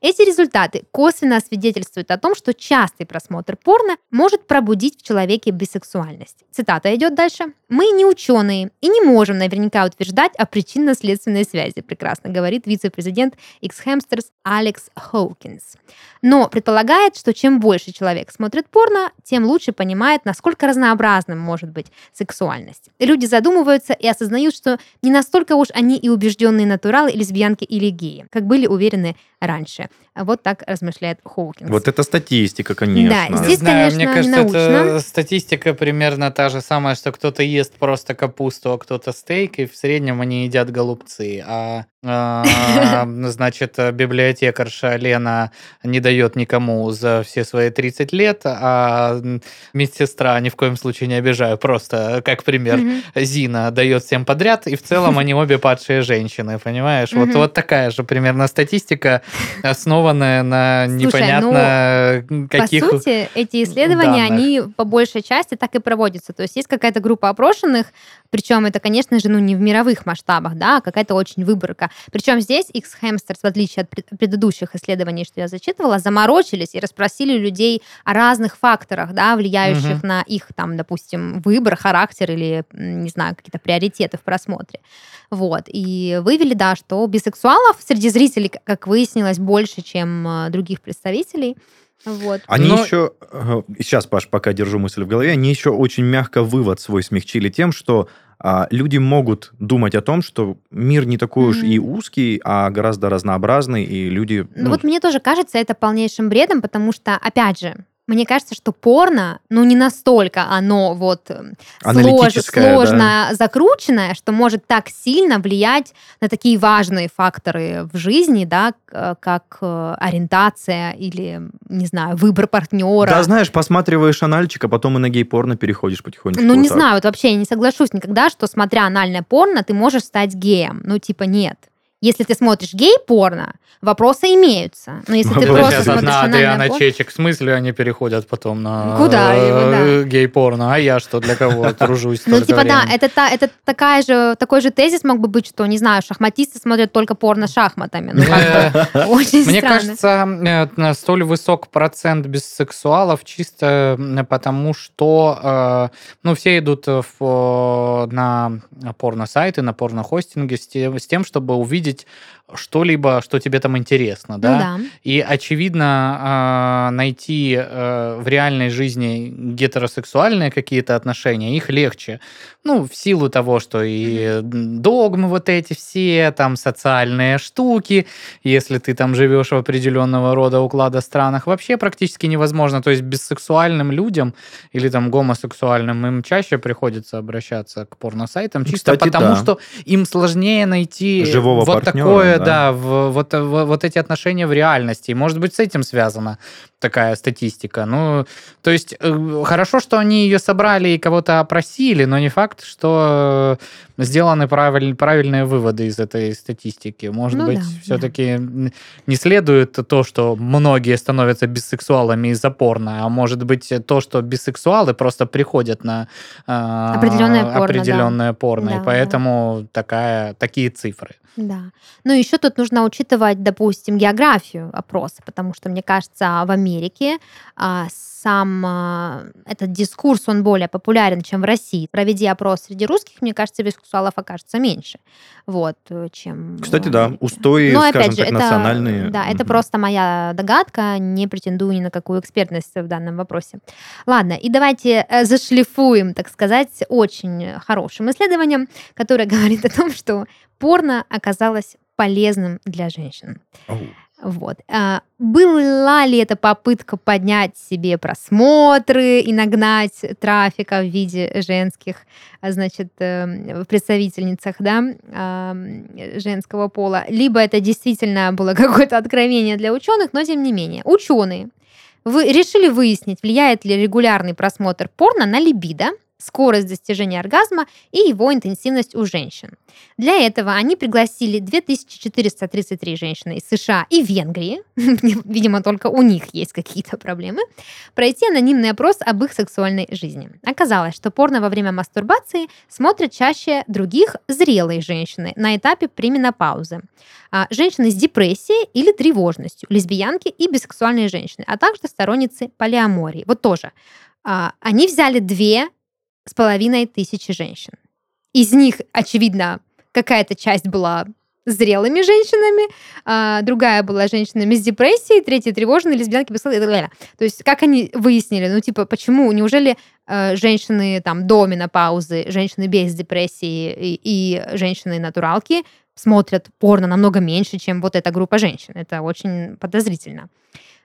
Эти результаты косвенно свидетельствуют о том, что частый просмотр порно может пробудить в человеке бисексуальность. Цитата идет дальше. «Мы не ученые и не можем наверняка утверждать о причинно-следственной связи», прекрасно говорит вице-президент XHamsters Алекс Хоукинс. Но предполагает, что чем больше человек смотрит порно, тем лучше понимает, насколько разнообразным может быть сексуальность. Люди задумываются и осознают, что не настолько уж они и убежденные натуралы, лесбиянки или геи, как были уверены раньше. Вот так размышляет Хоукинс. Вот это статистика, конечно. Да, здесь, конечно, мне кажется, научно. Это статистика примерно та же самая, что кто-то ест просто капусту, а кто-то стейк, и в среднем они едят голубцы. А значит, библиотекарша Лена не дает никому за все свои 30 лет, а медсестра, ни в коем случае не обижаю, просто как пример, Зина дает всем подряд, и в целом они обе падшие женщины, понимаешь? Вот такая же примерно статистика, основанная на непонятно каких... По сути, эти исследования, они по большей части так и проводятся. То есть есть какая-то группа опрошенных, причем это, конечно же, ну, не в мировых масштабах, да, а какая-то очень выборка. Причем здесь XHamster, в отличие от предыдущих исследований, что я зачитывала, заморочились и расспросили людей о разных факторах, да, влияющих на их, там, допустим, выбор, характер или, не знаю, какие-то приоритеты в просмотре. Вот. И вывели, да, что бисексуалов среди зрителей, как выяснилось, больше, чем других представителей. Вот. Они еще, сейчас, Паш, пока держу мысль в голове, они еще очень мягко вывод свой смягчили тем, что люди могут думать о том, что мир не такой уж и узкий, а гораздо разнообразный, и люди... Ну вот мне тоже кажется это полнейшим бредом, потому что, опять же, мне кажется, что порно, ну, не настолько оно вот сложно закрученное, что может так сильно влиять на такие важные факторы в жизни, да, как ориентация или, не знаю, выбор партнера. Да, знаешь, посматриваешь анальчик, а потом и на гей-порно переходишь потихоньку. Ну, не знаю, вот вообще я не соглашусь никогда, что, смотря анальное порно, ты можешь стать геем. Ну, типа, нет. Если ты смотришь гей-порно, вопросы имеются. Но если ты просто смотришь анальное порно... В смысле они переходят потом на гей-порно? А я что, для кого тружусь? Ну, типа, да, это такой же тезис мог бы быть, что, не знаю, шахматисты смотрят только порно шахматами. Мне кажется, столь высок процент бисексуалов чисто потому, что все идут на порно-сайты, на порно-хостинги с тем, чтобы увидеть что-либо, что тебе там интересно, да? Ну, да. И, очевидно, найти в реальной жизни гетеросексуальные какие-то отношения, их легче. Ну, в силу того, что и догмы вот эти все, там, социальные штуки, если ты там живешь в определенного рода уклада странах, вообще практически невозможно. То есть бисексуальным людям или там гомосексуальным им чаще приходится обращаться к порносайтам, чисто потому, что им сложнее найти... Живого вот партнера, такое, да, вот эти отношения в реальности. Может быть, с этим связана такая статистика. Ну, то есть, хорошо, что они ее собрали и кого-то опросили, но не факт, что сделаны правильные выводы из этой статистики. Может быть, все-таки не следует то, что многие становятся бисексуалами из-за порно, а может быть, то, что бисексуалы просто приходят на определенное порно. Да, и поэтому такие цифры. Да. Ну, еще тут нужно учитывать, допустим, географию опроса, потому что, мне кажется, в Америке сам этот дискурс, он более популярен, чем в России. Проведи опрос среди русских, мне кажется, бисексуалов окажется меньше, вот, чем... Кстати, да, устои, но, скажем так, национальные. Да, это просто моя догадка, не претендую ни на какую экспертность в данном вопросе. Ладно, и давайте зашлифуем, так сказать, очень хорошим исследованием, которое говорит о том, что порно оказалось полезным для женщин. Вот. Была ли это попытка поднять себе просмотры и нагнать трафика в виде женских, значит, представительницах, да, женского пола? Либо это действительно было какое-то откровение для ученых, но тем не менее. Ученые решили выяснить, влияет ли регулярный просмотр порно на либидо, скорость достижения оргазма и его интенсивность у женщин. Для этого они пригласили 2433 женщины из США и Венгрии, видимо, только у них есть какие-то проблемы, пройти анонимный опрос об их сексуальной жизни. Оказалось, что порно во время мастурбации смотрят чаще других зрелые женщины на этапе пременопаузы, женщины с депрессией или тревожностью, лесбиянки и бисексуальные женщины, а также сторонницы полиамории. Вот тоже. Они взяли 2,5 тысячи женщин. Из них, очевидно, какая-то часть была зрелыми женщинами, другая была женщинами с депрессией, третья тревожные, лесбиянки, бисексуалки и так далее. То есть как они выяснили, ну типа, почему, неужели женщины там до менопаузы, женщины без депрессии и женщины-натуралки смотрят порно намного меньше, чем вот эта группа женщин? Это очень подозрительно.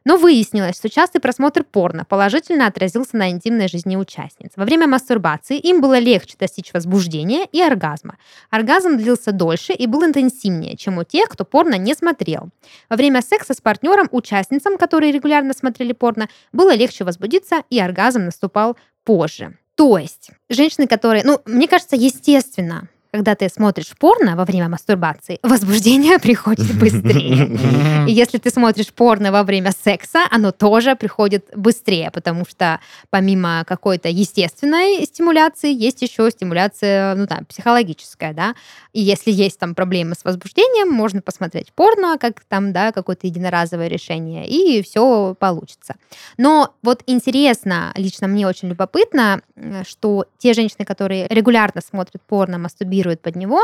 Но выяснилось, что частый просмотр порно положительно отразился на интимной жизни участниц. Во время мастурбации им было легче достичь возбуждения и оргазма. Оргазм длился дольше и был интенсивнее, чем у тех, кто порно не смотрел. Во время секса с партнером участницам, которые регулярно смотрели порно, было легче возбудиться, и оргазм наступал позже. То есть женщины, которые... Ну, мне кажется, естественно... Когда ты смотришь порно во время мастурбации, возбуждение приходит быстрее. И если ты смотришь порно во время секса, оно тоже приходит быстрее, потому что помимо какой-то естественной стимуляции, есть еще стимуляция, ну да, психологическая, да. И если есть там проблемы с возбуждением, можно посмотреть порно, как там, да, какое-то единоразовое решение, и все получится. Но вот интересно, лично мне очень любопытно, что те женщины, которые регулярно смотрят порно, мастурбируют под него,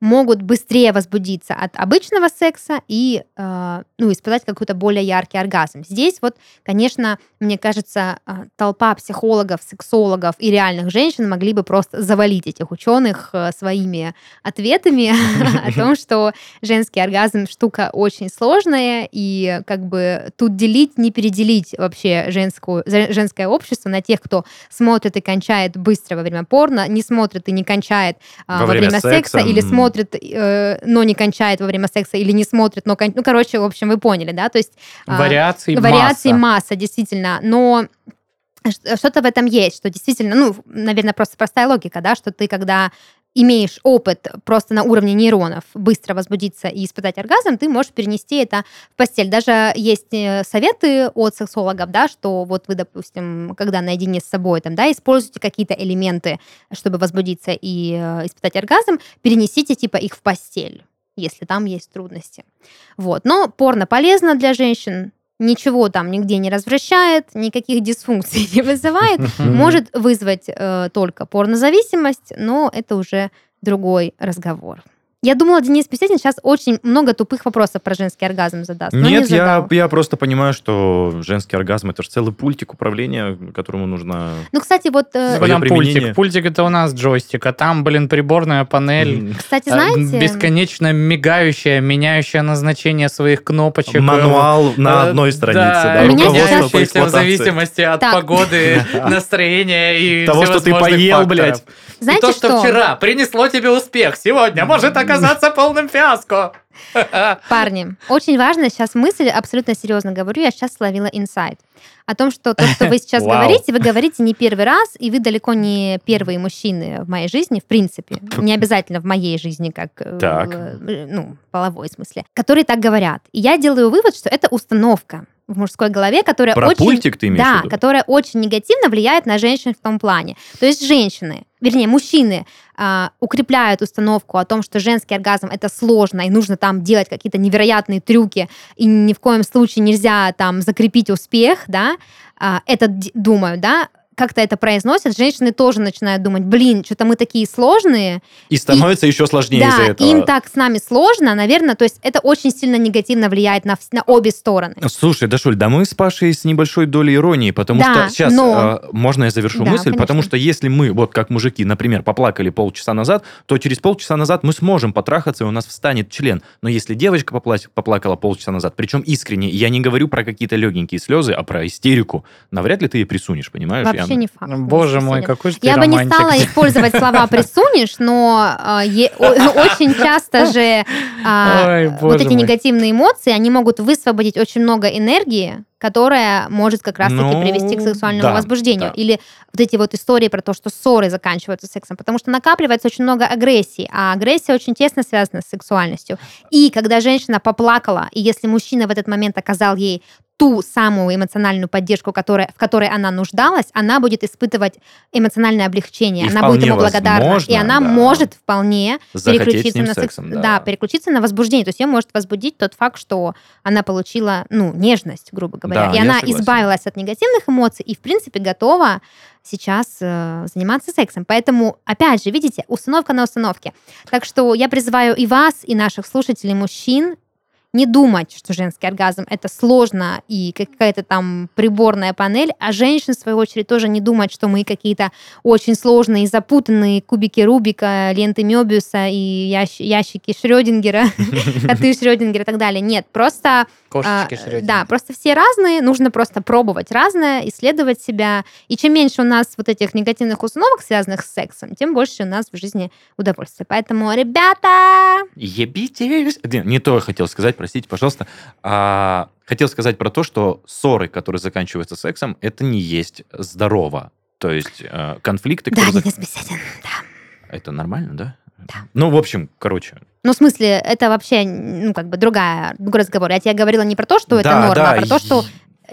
могут быстрее возбудиться от обычного секса и испытать какой-то более яркий оргазм. Здесь вот, конечно, мне кажется, толпа психологов, сексологов и реальных женщин могли бы просто завалить этих ученых своими ответами о том, что женский оргазм штука очень сложная, и как бы тут делить, не переделить вообще женское общество на тех, кто смотрит и кончает быстро во время порно, не смотрит и не кончает во время секса, или смотрит, но не кончает во время секса, или не смотрит, но кончает. Ну, короче, в общем, вы поняли, да? То есть вариаций масса, действительно. Но что-то в этом есть, что действительно, наверное, просто простая логика, да, что ты, когда имеешь опыт просто на уровне нейронов быстро возбудиться и испытать оргазм, ты можешь перенести это в постель. Даже есть советы от сексологов, да, что вот вы, допустим, когда наедине с собой, там, да, используйте какие-то элементы, чтобы возбудиться и испытать оргазм, перенесите типа их в постель, если там есть трудности. Вот. Но порно полезно для женщин, ничего там нигде не развращает, никаких дисфункций не вызывает, может вызвать только порнозависимость, но это уже другой разговор. Я думала, Денис Песятин сейчас очень много тупых вопросов про женский оргазм задаст. Нет, я просто понимаю, что женский оргазм — это же целый пультик управления, которому нужно... Ну, кстати, вот... Пультик — это у нас джойстик, а там, приборная панель. Кстати, знаете... Бесконечно мигающая, меняющая назначение своих кнопочек. Мануал на одной странице. Да, руководство по эксплуатации. В зависимости от погоды, настроения и того, что ты поел, блядь. И то, что вчера принесло тебе успех, сегодня может оказаться полным фиаско. Парни, очень важная сейчас мысль, абсолютно серьезно говорю, я сейчас словила инсайт о том, что то, что вы сейчас говорите, вы говорите не первый раз, и вы далеко не первые мужчины в моей жизни, в принципе, не обязательно в моей жизни, как половой в смысле, которые так говорят. И я делаю вывод, что это установка в мужской голове, которая которая очень негативно влияет на женщин в том плане. То есть мужчины укрепляют установку о том, что женский оргазм — это сложно, и нужно там делать какие-то невероятные трюки, и ни в коем случае нельзя там закрепить успех, да, это думаю, да, как-то это произносят, женщины тоже начинают думать, что-то мы такие сложные. И становится еще сложнее из-за этого. Им так с нами сложно, наверное, то есть это очень сильно негативно влияет на обе стороны. Слушай, Дашуль, мы с Пашей с небольшой долей иронии, потому что сейчас, можно я завершу мысль? Конечно. Потому что если мы, вот как мужики, например, поплакали полчаса назад, то через полчаса назад мы сможем потрахаться, и у нас встанет член. Но если девочка поплакала полчаса назад, причем искренне, я не говорю про какие-то легенькие слезы, а про истерику, навряд ли ты ей присунешь, понимаешь? Не факт. Боже мой, какой же ты романтик. Я бы не стала использовать слова «присунешь», но очень часто же вот эти негативные эмоции, они могут высвободить очень много энергии, которая может как раз-таки привести к сексуальному возбуждению. Или вот эти вот истории про то, что ссоры заканчиваются сексом, потому что накапливается очень много агрессии, а агрессия очень тесно связана с сексуальностью. И когда женщина поплакала, и если мужчина в этот момент оказал ей ту самую эмоциональную поддержку, в которой она нуждалась, она будет испытывать эмоциональное облегчение, и она будет ему благодарна, возможно, и она может вполне переключиться на секс, переключиться на возбуждение, то есть ее может возбудить тот факт, что она получила, нежность, грубо говоря, и она избавилась от негативных эмоций и, в принципе, готова сейчас заниматься сексом. Поэтому, опять же, видите, установка на установке. Так что я призываю и вас, и наших слушателей, мужчин, не думать, что женский оргазм — это сложно и какая-то там приборная панель, а женщин, в свою очередь, тоже не думать, что мы какие-то очень сложные, запутанные кубики Рубика, ленты Мёбиуса и ящики Шрёдингера, коты Шрёдингера и так далее. Нет, просто... Кошечки Шрёдингера. Да, просто все разные, нужно просто пробовать разное, исследовать себя. И чем меньше у нас вот этих негативных установок, связанных с сексом, тем больше у нас в жизни удовольствия. Поэтому, ребята... Ебитесь! Не то я хотел сказать, простите, пожалуйста. Хотел сказать про то, что ссоры, которые заканчиваются сексом, это не есть здорово. То есть конфликты... Да, Денис Беседин, да. Это нормально, да? Да. Ну, в общем, Ну, в смысле, это вообще, другой разговор. Я тебе говорила не про то, что это норма, а про то, что...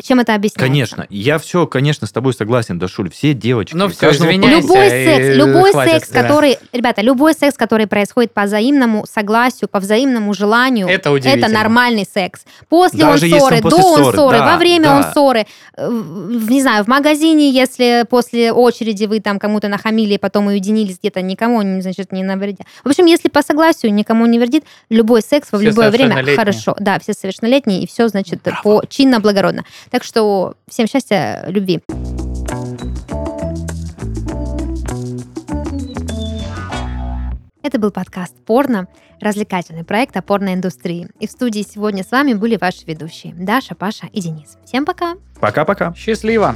Чем это объясняется? Конечно. Я все, конечно, с тобой согласен, Дашуль. Все девочки. Ну все, извиняйся. Любой секс, который... Ребята, любой секс, который происходит по взаимному согласию, по взаимному желанию, это нормальный секс. После ссоры, во время ссоры, не знаю, в магазине, если после очереди вы там кому-то нахамили, потом уединились где-то, никому, значит, не навредя. В общем, если по согласию никому не вредит, любой секс в любое время хорошо. Да, все совершеннолетние, и все, значит, чинно-благородно. Так что всем счастья, любви. Это был подкаст «Порно», развлекательный проект о порноиндустрии. И в студии сегодня с вами были ваши ведущие Даша, Паша и Денис. Всем пока! Пока-пока! Счастливо!